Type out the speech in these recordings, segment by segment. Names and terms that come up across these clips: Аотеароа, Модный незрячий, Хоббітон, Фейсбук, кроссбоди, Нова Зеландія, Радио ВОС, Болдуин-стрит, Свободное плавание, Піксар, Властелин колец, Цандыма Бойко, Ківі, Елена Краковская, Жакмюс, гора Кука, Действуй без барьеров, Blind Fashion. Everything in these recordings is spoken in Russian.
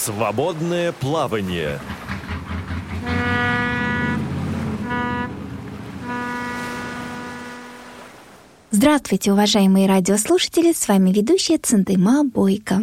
Свободное плавание. Здравствуйте, уважаемые радиослушатели! С вами ведущая Цандыма Бойко.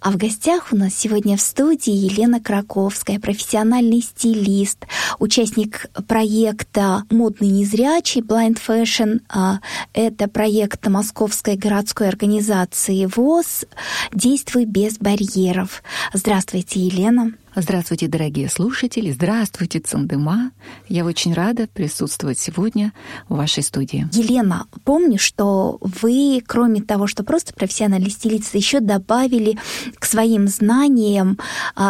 А в гостях у нас сегодня в студии Елена Краковская, профессиональный стилист, участник проекта «Модный незрячий» Blind Fashion. Это проект Московской городской организации ВОС «Действуй без барьеров». Здравствуйте, Елена! Здравствуйте, дорогие слушатели! Здравствуйте, Цандыма! Я очень рада присутствовать сегодня в вашей студии. Елена, помню, что вы, кроме того, что просто профессиональный стилист, еще добавили к своим знаниям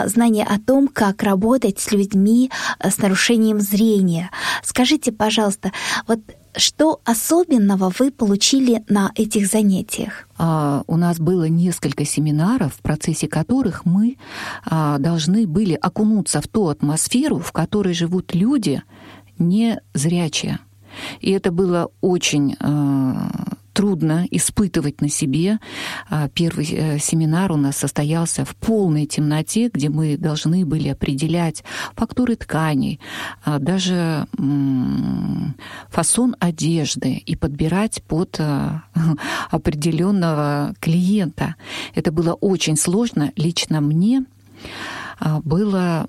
знания о том, как работать с людьми с нарушением зрения. Скажите, пожалуйста, вот что особенного вы получили на этих занятиях? У нас было несколько семинаров, в процессе которых мы должны были окунуться в ту атмосферу, в которой живут люди незрячие. И это было очень трудно испытывать на себе. Первый семинар у нас состоялся в полной темноте, где мы должны были определять фактуры тканей, даже фасон одежды и подбирать под определенного клиента. Это было очень сложно. Лично мне было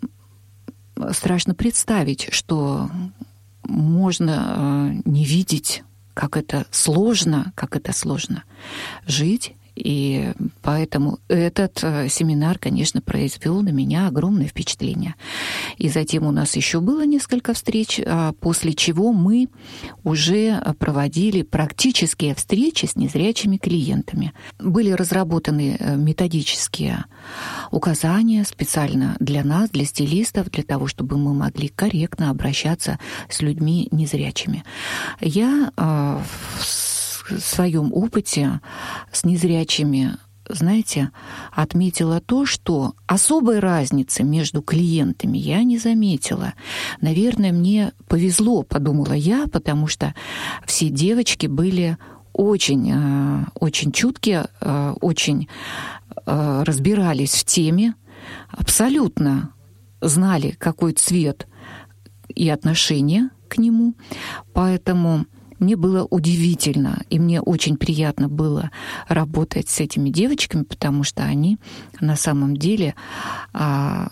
страшно представить, что можно не видеть, как это сложно жить. И поэтому этот семинар, конечно, произвел на меня огромное впечатление. И затем у нас еще было несколько встреч, после чего мы уже проводили практические встречи с незрячими клиентами. Были разработаны методические указания специально для нас, для стилистов, для того, чтобы мы могли корректно обращаться с людьми незрячими. Я в своем опыте с незрячими, знаете, отметила то, что особой разницы между клиентами я не заметила. Наверное, мне повезло, подумала я, потому что все девочки были очень чуткие, очень разбирались в теме, абсолютно знали, какой цвет и отношение к нему. Поэтому мне было удивительно, и мне очень приятно было работать с этими девочками, потому что они на самом деле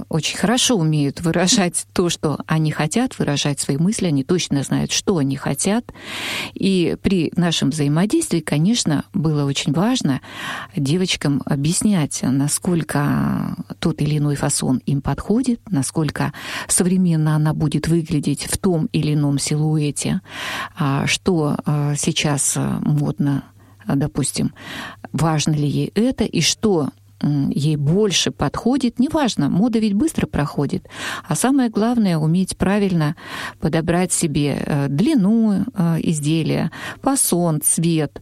очень хорошо умеют выражать то, что они хотят, выражать свои мысли, они точно знают, что они хотят. И при нашем взаимодействии, конечно, было очень важно девочкам объяснять, насколько тот или иной фасон им подходит, насколько современно она будет выглядеть в том или ином силуэте, что сейчас модно, допустим, важно ли ей это и что ей больше подходит. Неважно, мода ведь быстро проходит. А самое главное — уметь правильно подобрать себе длину изделия, фасон, цвет.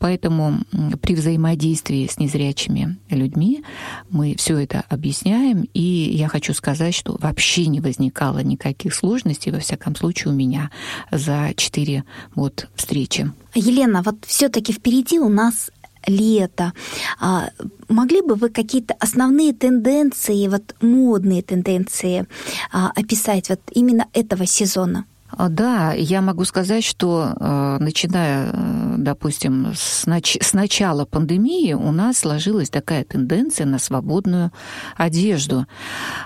Поэтому при взаимодействии с незрячими людьми мы все это объясняем. И я хочу сказать, что вообще не возникало никаких сложностей, во всяком случае, у меня за 4 года встречи. Елена, вот все-таки впереди у нас лето. Могли бы вы какие-то основные тенденции, вот модные тенденции описать вот именно этого сезона? Да, я могу сказать, что начиная, допустим, с начала пандемии у нас сложилась такая тенденция на свободную одежду.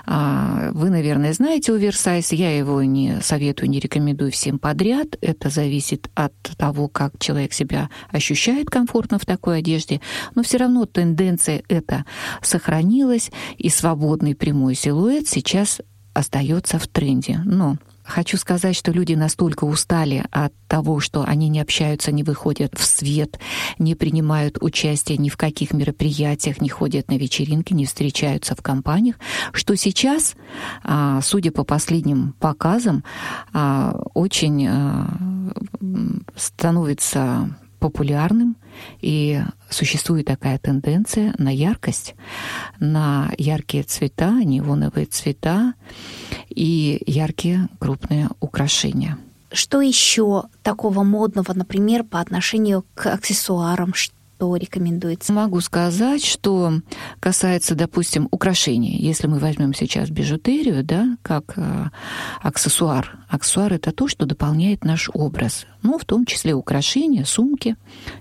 Вы, наверное, знаете оверсайз. Я его не советую, не рекомендую всем подряд. Это зависит от того, как человек себя ощущает комфортно в такой одежде. Но все равно тенденция эта сохранилась, и свободный прямой силуэт сейчас остается в тренде. Но хочу сказать, что люди настолько устали от того, что они не общаются, не выходят в свет, не принимают участие ни в каких мероприятиях, не ходят на вечеринки, не встречаются в компаниях, что сейчас, судя по последним показам, очень становится популярным, и существует такая тенденция на яркость, на яркие цвета, неоновые цвета и яркие крупные украшения. Что еще такого модного, например, по отношению к аксессуарам? что рекомендуется? Могу сказать, что касается, допустим, украшений. Если мы возьмем сейчас бижутерию, да, как аксессуар. Аксессуар — это то, что дополняет наш образ. Ну, в том числе украшения, сумки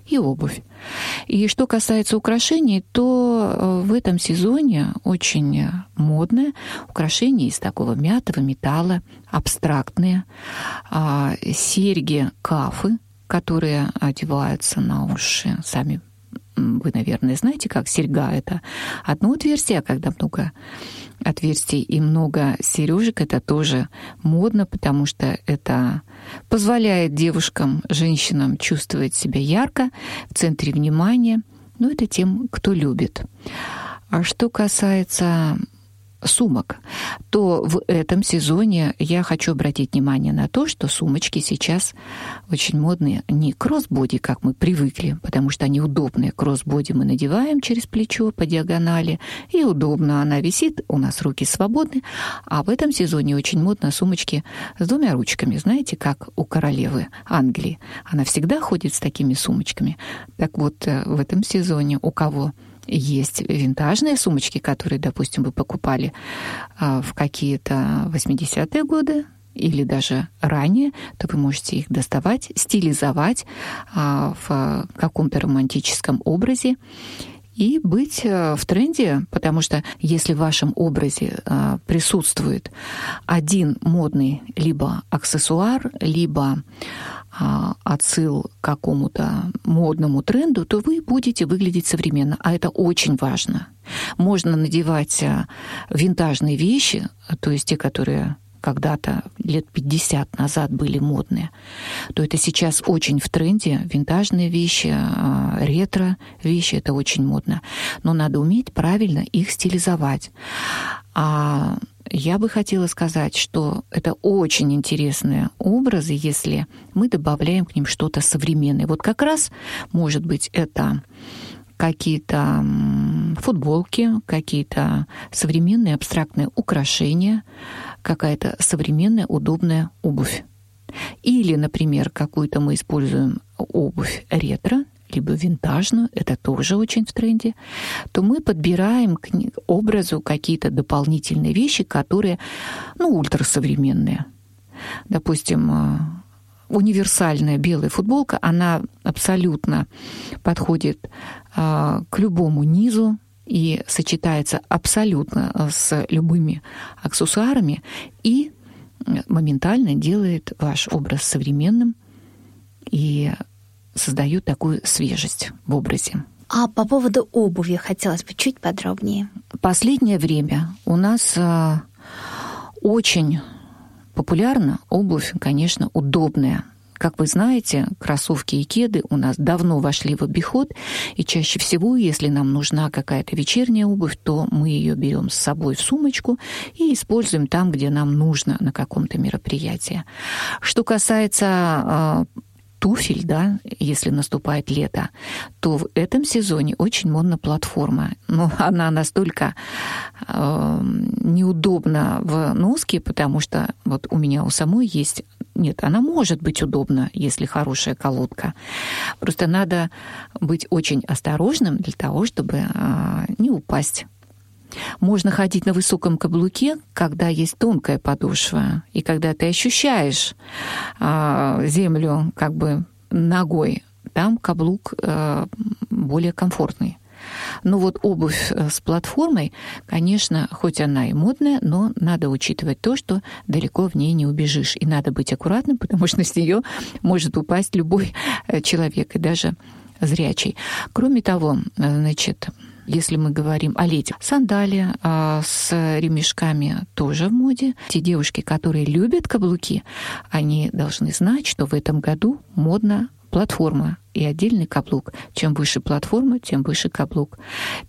и обувь. И что касается украшений, то в этом сезоне очень модные украшения из такого мятого металла, абстрактные, серьги-кафы, которые одеваются на уши. Сами вы, наверное, знаете, как серьга — это одно отверстие, а когда много отверстий и много сережек, это тоже модно, потому что это позволяет девушкам, женщинам чувствовать себя ярко, в центре внимания. Но это тем, кто любит. А что касается сумок, то в этом сезоне я хочу обратить внимание на то, что сумочки сейчас очень модные. Не кроссбоди, как мы привыкли, потому что они удобные. Кроссбоди мы надеваем через плечо по диагонали, и удобно она висит, у нас руки свободны. А в этом сезоне очень модно сумочки с двумя ручками. Знаете, как у королевы Англии. Она всегда ходит с такими сумочками. Так вот, в этом сезоне у кого есть винтажные сумочки, которые, допустим, вы покупали в какие-то 80-е годы или даже ранее, то вы можете их доставать, стилизовать в каком-то романтическом образе и быть в тренде, потому что если в вашем образе присутствует один модный либо аксессуар, либо отсыл к какому-то модному тренду, то вы будете выглядеть современно, а это очень важно. Можно надевать винтажные вещи, то есть те, которые когда-то лет 50 назад были модные, то это сейчас очень в тренде. Винтажные вещи, ретро-вещи — это очень модно. Но надо уметь правильно их стилизовать. А я бы хотела сказать, что это очень интересные образы, если мы добавляем к ним что-то современное. Вот как раз, может быть, это какие-то футболки, какие-то современные абстрактные украшения, какая-то современная удобная обувь. Или, например, какую-то мы используем обувь ретро, либо винтажную, это тоже очень в тренде, то мы подбираем к образу какие-то дополнительные вещи, которые, ну, ультрасовременные. Допустим, универсальная белая футболка, она абсолютно подходит к любому низу и сочетается абсолютно с любыми аксессуарами и моментально делает ваш образ современным и создает такую свежесть в образе. А по поводу обуви хотелось бы чуть подробнее. Последнее время у нас очень популярна обувь, конечно, удобная. Как вы знаете, кроссовки и кеды у нас давно вошли в обиход, и чаще всего, если нам нужна какая-то вечерняя обувь, то мы ее берем с собой в сумочку и используем там, где нам нужно, на каком-то мероприятии. Что касается туфель, да, если наступает лето, то в этом сезоне очень модна платформа. Но она настолько неудобна в носке, потому что вот у меня у самой есть... Нет, она может быть удобна, если хорошая колодка. Просто надо быть очень осторожным для того, чтобы не упасть. Можно ходить на высоком каблуке, когда есть тонкая подошва, и когда ты ощущаешь землю как бы ногой, там каблук более комфортный. Но вот обувь с платформой, конечно, хоть она и модная, но надо учитывать то, что далеко в ней не убежишь. И надо быть аккуратным, потому что с нее может упасть любой человек, и даже зрячий. Кроме того, значит... Если мы говорим о лете, сандалии с ремешками тоже в моде. Те девушки, которые любят каблуки, они должны знать, что в этом году модна платформа и отдельный каблук. Чем выше платформа, тем выше каблук.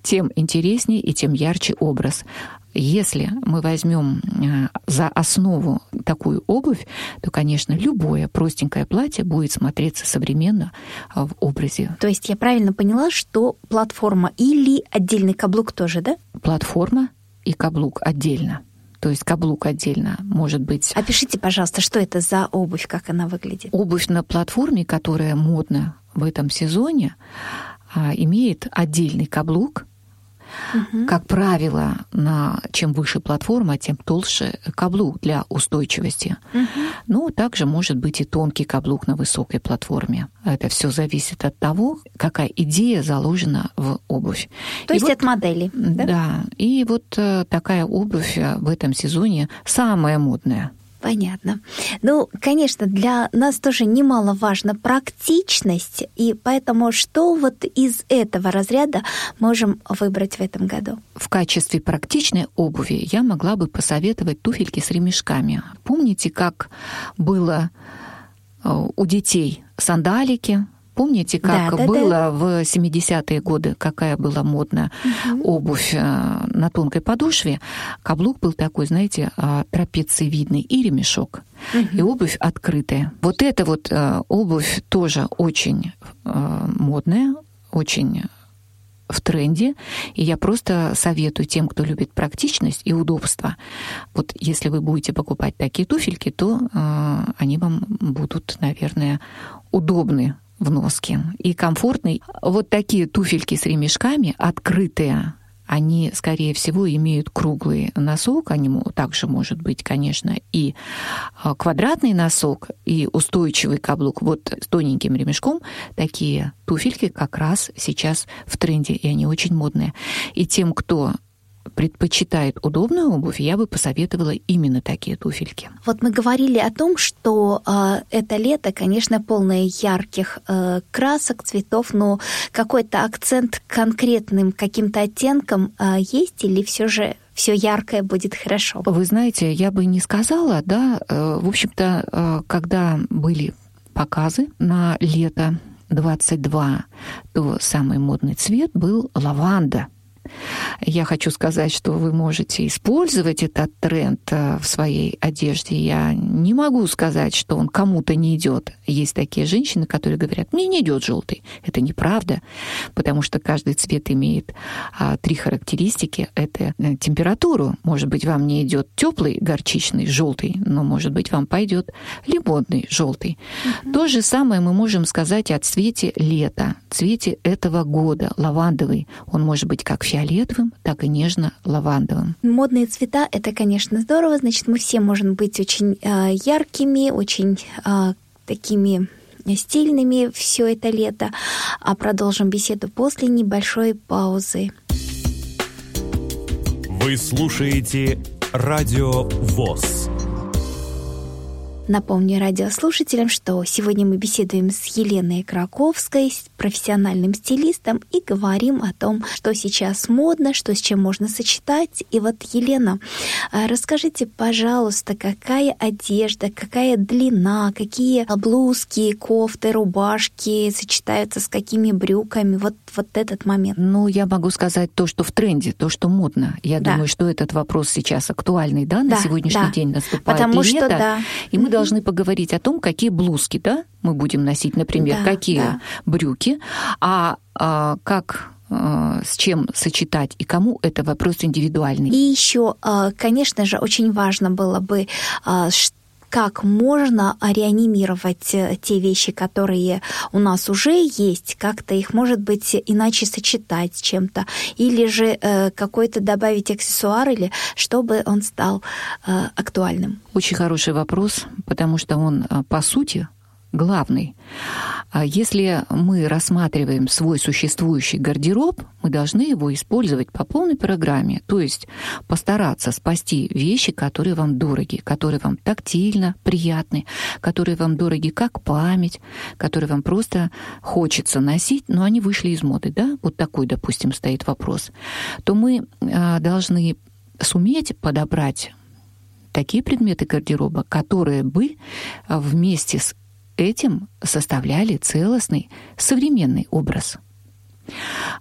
Тем интереснее и тем ярче образ. Если мы возьмем за основу такую обувь, то, конечно, любое простенькое платье будет смотреться современно в образе. То есть я правильно поняла, что платформа или отдельный каблук тоже, да? Платформа и каблук отдельно. То есть каблук отдельно может быть. Опишите, пожалуйста, что это за обувь, как она выглядит? Обувь на платформе, которая модна в этом сезоне, имеет отдельный каблук. Угу. Как правило, чем выше платформа, тем толще каблук для устойчивости. Угу. Но также может быть и тонкий каблук на высокой платформе. Это все зависит от того, какая идея заложена в обувь. То есть от модели. Да? Да. И вот такая обувь в этом сезоне самая модная. Понятно. Ну, конечно, для нас тоже немаловажна практичность, и поэтому что вот из этого разряда можем выбрать в этом году? В качестве практичной обуви я могла бы посоветовать туфельки с ремешками. Помните, как было у детей сандалики? Помните, как было в 70-е годы, какая была модная обувь на тонкой подошве? Каблук был такой, знаете, трапециевидный, и ремешок, и обувь открытая. Вот эта вот обувь тоже очень модная, очень в тренде, и я просто советую тем, кто любит практичность и удобство. Вот если вы будете покупать такие туфельки, то они вам будут, наверное, удобны в носке и комфортный. Вот такие туфельки с ремешками, открытые, они, скорее всего, имеют круглый носок, они также может быть, конечно, и квадратный носок, и устойчивый каблук. Вот с тоненьким ремешком такие туфельки как раз сейчас в тренде, и они очень модные. И тем, кто предпочитает удобную обувь, я бы посоветовала именно такие туфельки. Вот мы говорили о том, что это лето, конечно, полное ярких красок, цветов, но какой-то акцент конкретным каким-то оттенком есть или все же все яркое будет хорошо? Вы знаете, я бы не сказала, да, в общем-то, когда были показы на лето 22, то самый модный цвет был лаванда. Я хочу сказать, что вы можете использовать этот тренд в своей одежде. Я не могу сказать, что он кому-то не идет. Есть такие женщины, которые говорят: мне не идет желтый. Это неправда, потому что каждый цвет имеет три характеристики. Это температуру. Может быть, вам не идет теплый горчичный желтый, но, может быть, вам пойдет лимонный желтый. Mm-hmm. То же самое мы можем сказать о цвете лета, цвете этого года, лавандовый. Он может быть как фиолетовым, так и нежно-лавандовым. Модные цвета — это, конечно, здорово. Значит, мы все можем быть очень яркими, очень такими стильными все это лето. А продолжим беседу после небольшой паузы. Вы слушаете Радио ВОС. Напомню радиослушателям, что сегодня мы беседуем с Еленой Краковской, с профессиональным стилистом, и говорим о том, что сейчас модно, что с чем можно сочетать. И вот, Елена, расскажите, пожалуйста, какая одежда, какая длина, какие блузки, кофты, рубашки сочетаются с какими брюками? Вот этот момент. Ну, я могу сказать то, что в тренде, то, что модно. Я думаю, что этот вопрос сейчас актуальный, да, на сегодняшний день наступает лето. Потому что, и мы должны поговорить о том, какие блузки, да, мы будем носить, например, какие брюки, а как с чем сочетать и кому, это вопрос индивидуальный. И еще, конечно же, очень важно было бы, как можно реанимировать те вещи, которые у нас уже есть, как-то их, может быть, иначе сочетать с чем-то, или же какой-то добавить аксессуар, или чтобы он стал актуальным? Очень хороший вопрос, потому что он, по сути, главный. Если мы рассматриваем свой существующий гардероб, мы должны его использовать по полной программе, то есть постараться спасти вещи, которые вам дороги, которые вам тактильно приятны, которые вам дороги как память, которые вам просто хочется носить, но они вышли из моды, да? Вот такой, допустим, стоит вопрос. То мы должны суметь подобрать такие предметы гардероба, которые бы вместе с этим составляли целостный современный образ.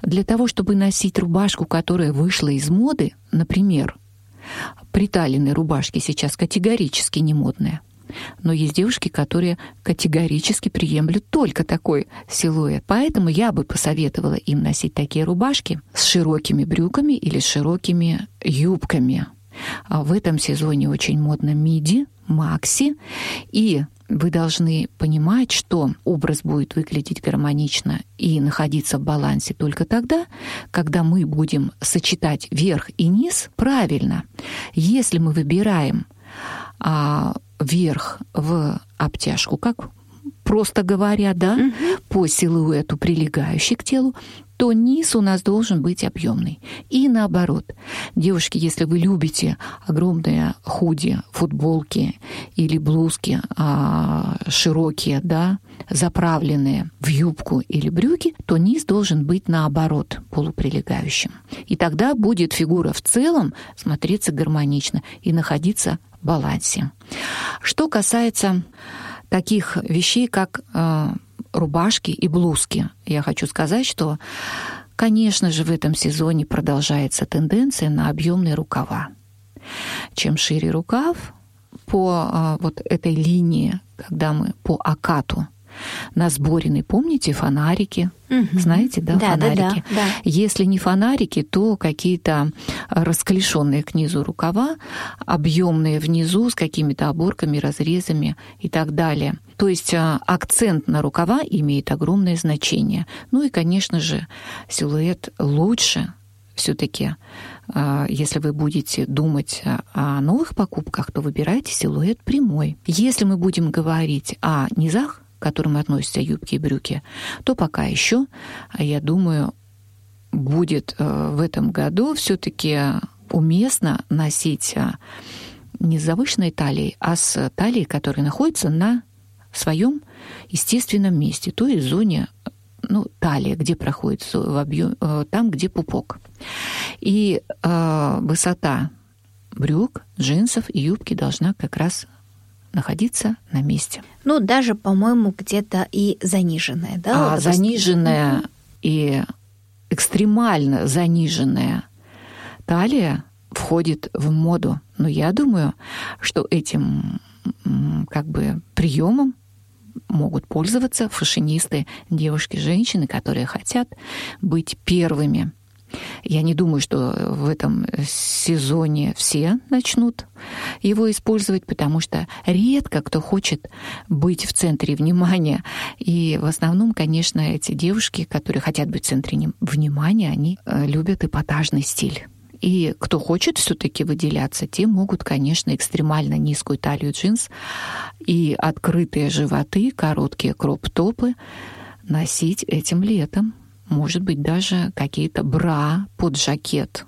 Для того, чтобы носить рубашку, которая вышла из моды, например, приталенные рубашки сейчас категорически не модные, но есть девушки, которые категорически приемлют только такой силуэт. Поэтому я бы посоветовала им носить такие рубашки с широкими брюками или с широкими юбками. В этом сезоне очень модно миди, макси, и вы должны понимать, что образ будет выглядеть гармонично и находиться в балансе только тогда, когда мы будем сочетать верх и низ правильно. Если мы выбираем верх в обтяжку, как просто говоря, да, по силуэту, прилегающий к телу, то низ у нас должен быть объемный. И наоборот. Девушки, если вы любите огромные худи, футболки или блузки широкие, да, заправленные в юбку или брюки, то низ должен быть наоборот, полуприлегающим. И тогда будет фигура в целом смотреться гармонично и находиться в балансе. Что касается таких вещей, как рубашки и блузки. Я хочу сказать, что, конечно же, в этом сезоне продолжается тенденция на объемные рукава. Чем шире рукав по вот этой линии, когда мы по окату, на сборенной, помните, фонарики? Знаете, да, да, фонарики? Да. Если не фонарики, то какие-то расклешенные к низу рукава, объемные внизу с какими-то оборками, разрезами и так далее. То есть акцент на рукава имеет огромное значение. Ну и, конечно же, силуэт лучше все-таки, если вы будете думать о новых покупках, то выбирайте силуэт прямой. Если мы будем говорить о низах, к которым относятся юбки и брюки, то пока еще, я думаю, будет в этом году все-таки уместно носить не с завышенной талией, а с талией, которая находится на своем естественном месте, то есть в зоне, ну, талия, где проходит в объем, там, где пупок. И высота брюк, джинсов и юбки должна как раз находиться на месте. Ну, даже, по-моему, где-то и заниженная, да? Заниженная и экстремально заниженная талия входит в моду. Но я думаю, что этим как бы приемом могут пользоваться фашинисты, девушки, женщины, которые хотят быть первыми. Я не думаю, что в этом сезоне все начнут его использовать, потому что редко кто хочет быть в центре внимания. И в основном, конечно, эти девушки, которые хотят быть в центре внимания, они любят эпатажный стиль. И кто хочет все-таки выделяться, те могут, конечно, экстремально низкую талию джинс и открытые животы, короткие кроп-топы носить этим летом. Может быть, даже какие-то бра под жакет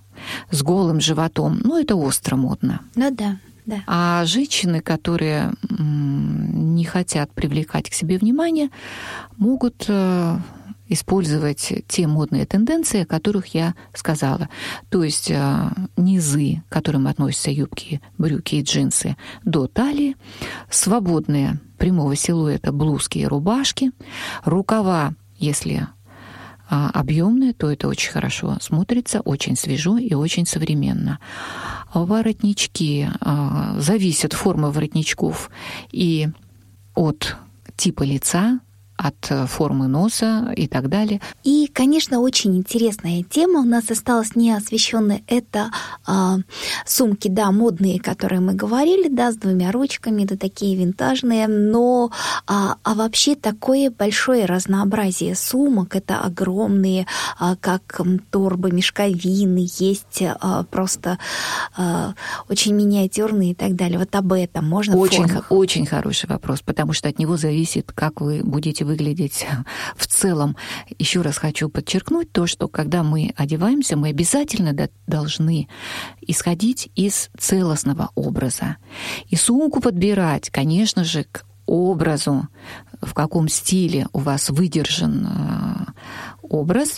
с голым животом. Ну, это остро модно. Ну да, да. А женщины, которые не хотят привлекать к себе внимание, могут использовать те модные тенденции, о которых я сказала. То есть низы, к которым относятся юбки, брюки и джинсы, до талии, свободные прямого силуэта блузки и рубашки, рукава, если объемные, то это очень хорошо смотрится, очень свежо и очень современно. Воротнички зависят форма воротничков и от типа лица, от формы носа и так далее. И, конечно, очень интересная тема у нас осталась не освещенной. Это сумки, да, модные, которые мы говорили, да, с двумя ручками, да, такие винтажные, но вообще такое большое разнообразие сумок. Это огромные, как торбы, мешковины, есть просто очень миниатюрные и так далее. Вот об этом можно очень, в формах. Очень хороший вопрос, потому что от него зависит, как вы будете выглядеть в целом. Еще раз хочу подчеркнуть то, что когда мы одеваемся, мы обязательно должны исходить из целостного образа. И сумку подбирать, конечно же, к образу, в каком стиле у вас выдержан образ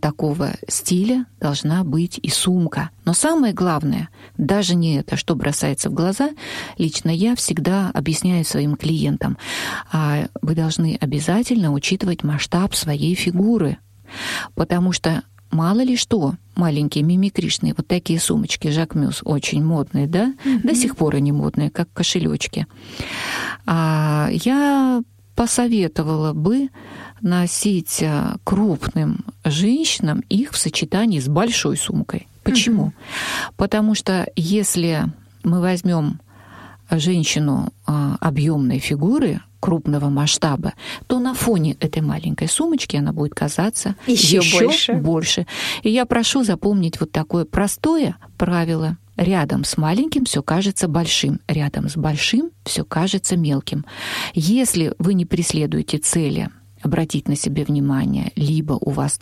такого стиля, должна быть и сумка. Но самое главное, даже не это, что бросается в глаза, лично я всегда объясняю своим клиентам, вы должны обязательно учитывать масштаб своей фигуры, потому что мало ли что, маленькие мимикришные, вот такие сумочки, Жакмюс, очень модные, да? До сих пор они модные, как кошелечки. Я посоветовала бы носить крупным женщинам их в сочетании с большой сумкой. Почему? Потому что если мы возьмем женщину объемной фигуры, крупного масштаба, то на фоне этой маленькой сумочки она будет казаться еще больше. И я прошу запомнить вот такое простое правило. Рядом с маленьким все кажется большим, рядом с большим все кажется мелким. Если вы не преследуете цели обратить на себя внимание, либо у вас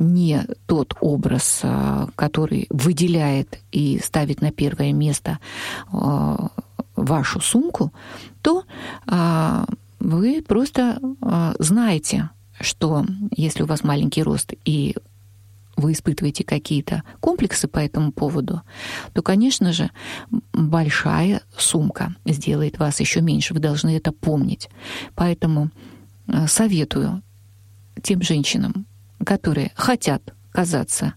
не тот образ, который выделяет и ставит на первое место вашу сумку, то вы просто знаете, что если у вас маленький рост и вы испытываете какие-то комплексы по этому поводу, то, конечно же, большая сумка сделает вас еще меньше. Вы должны это помнить. Поэтому советую тем женщинам, которые хотят казаться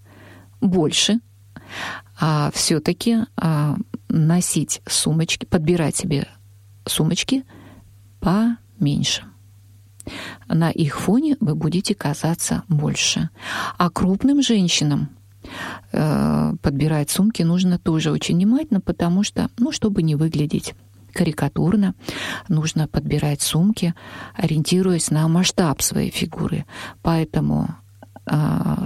больше, все-таки носить сумочки, подбирать себе сумочки поменьше. На их фоне вы будете казаться больше. А крупным женщинам подбирать сумки нужно тоже очень внимательно, потому что, чтобы не выглядеть карикатурно, нужно подбирать сумки, ориентируясь на масштаб своей фигуры. Поэтому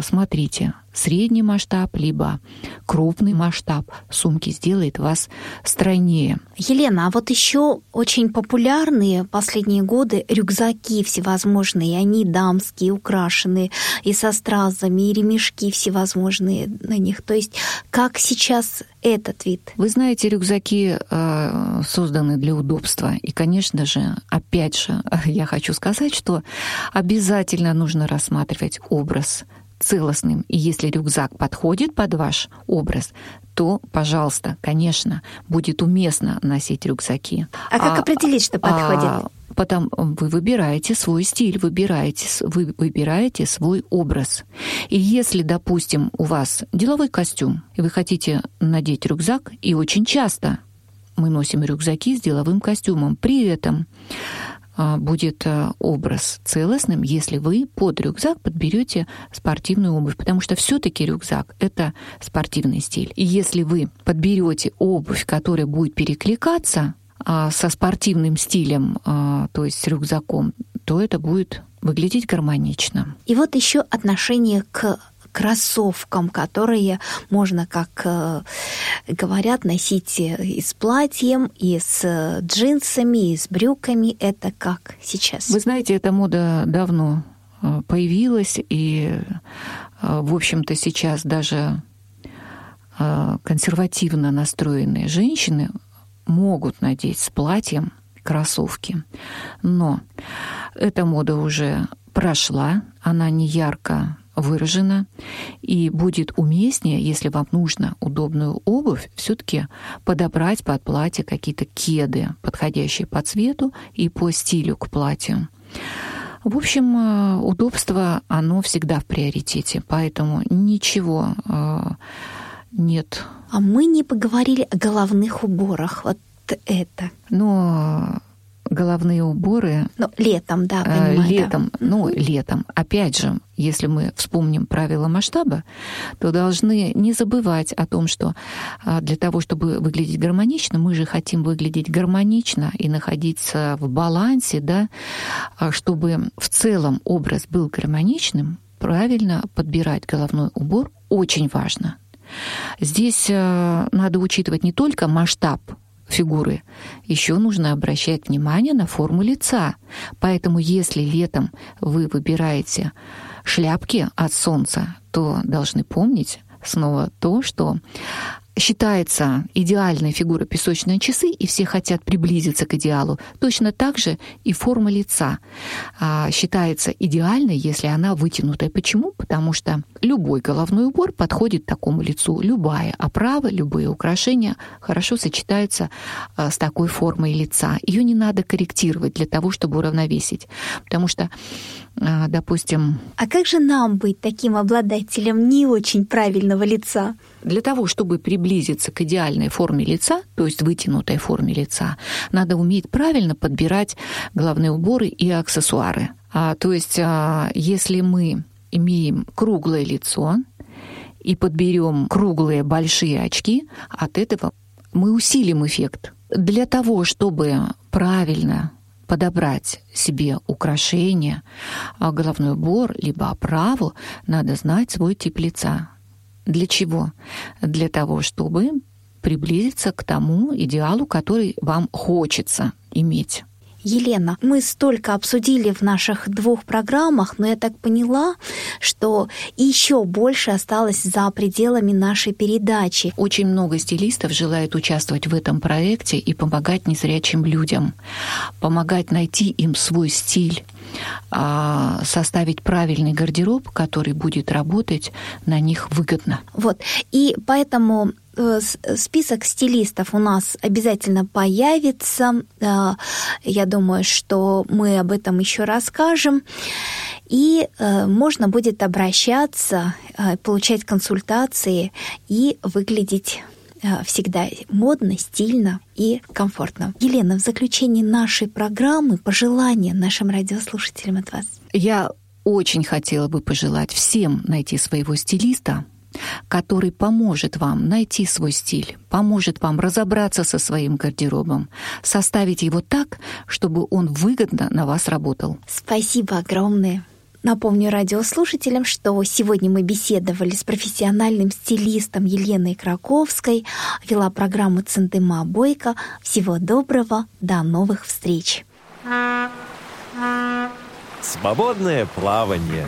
смотрите, средний масштаб, либо крупный масштаб сумки сделает вас стройнее. Елена, а вот еще очень популярные последние годы рюкзаки всевозможные, они дамские, украшенные, и со стразами, и ремешки всевозможные на них. То есть как сейчас этот вид? Вы знаете, рюкзаки созданы для удобства. И, конечно же, опять же, я хочу сказать, что обязательно нужно рассматривать образ целостным. И если рюкзак подходит под ваш образ, то, пожалуйста, конечно, будет уместно носить рюкзаки. А как определить, что подходит? Потом вы выбираете свой стиль, выбираете свой образ. И если, допустим, у вас деловой костюм, и вы хотите надеть рюкзак, и очень часто мы носим рюкзаки с деловым костюмом, при этом будет образ целостным, если вы под рюкзак подберете спортивную обувь, потому что все-таки рюкзак — это спортивный стиль. И если вы подберете обувь, которая будет перекликаться со спортивным стилем, то есть с рюкзаком, то это будет выглядеть гармонично. И вот еще отношение к кроссовкам, которые можно, как говорят, носить и с платьем, и с джинсами, и с брюками. Это как сейчас? Вы знаете, эта мода давно появилась, и, в общем-то, сейчас даже консервативно настроенные женщины могут надеть с платьем кроссовки. Но эта мода уже прошла, она не ярко выражена, и будет уместнее, если вам нужно удобную обувь, все-таки подобрать под платье какие-то кеды, подходящие по цвету и по стилю к платью. В общем, удобство, оно всегда в приоритете, поэтому ничего нет. А мы не поговорили о головных уборах. Вот это. Но головные уборы... летом, да, понимаю. Летом, да. Летом. Опять же, если мы вспомним правила масштаба, то должны не забывать о том, что для того, чтобы выглядеть гармонично, мы же хотим выглядеть гармонично и находиться в балансе, да, чтобы в целом образ был гармоничным, правильно подбирать головной убор очень важно. Здесь надо учитывать не только масштаб фигуры, еще нужно обращать внимание на форму лица. Поэтому если летом вы выбираете шляпки от солнца, то должны помнить снова то, что считается идеальной фигура песочные часы, и все хотят приблизиться к идеалу. Точно так же и форма лица считается идеальной, если она вытянутая. Почему? Потому что любой головной убор подходит такому лицу. Любая оправа, любые украшения хорошо сочетаются с такой формой лица. Ее не надо корректировать для того, чтобы уравновесить. Потому что, допустим... А как же нам быть таким обладателем не очень правильного лица? Для того, чтобы приблизиться к идеальной форме лица, то есть вытянутой форме лица, надо уметь правильно подбирать головные уборы и аксессуары. То есть если мы имеем круглое лицо и подберем круглые большие очки, от этого мы усилим эффект Для того, чтобы правильно подобрать себе украшение, головной убор, либо оправу, надо знать свой тип лица. Для чего? Для того, чтобы приблизиться к тому идеалу, который вам хочется иметь. Елена, мы столько обсудили в наших двух программах, но я так поняла, что еще больше осталось за пределами нашей передачи. Очень много стилистов желает участвовать в этом проекте и помогать незрячим людям, помогать найти им свой стиль, составить правильный гардероб, который будет работать на них выгодно. Вот, и поэтому список стилистов у нас обязательно появится. Я думаю, что мы об этом еще расскажем. И можно будет обращаться, получать консультации и выглядеть всегда модно, стильно и комфортно. Елена, в заключении нашей программы пожелания нашим радиослушателям от вас. Я очень хотела бы пожелать всем найти своего стилиста, который поможет вам найти свой стиль, поможет вам разобраться со своим гардеробом, составить его так, чтобы он выгодно на вас работал. Спасибо огромное. Напомню радиослушателям, что сегодня мы беседовали с профессиональным стилистом Еленой Краковской, вела программу Цандыма Бойко. Всего доброго, до новых встреч. Свободное плавание.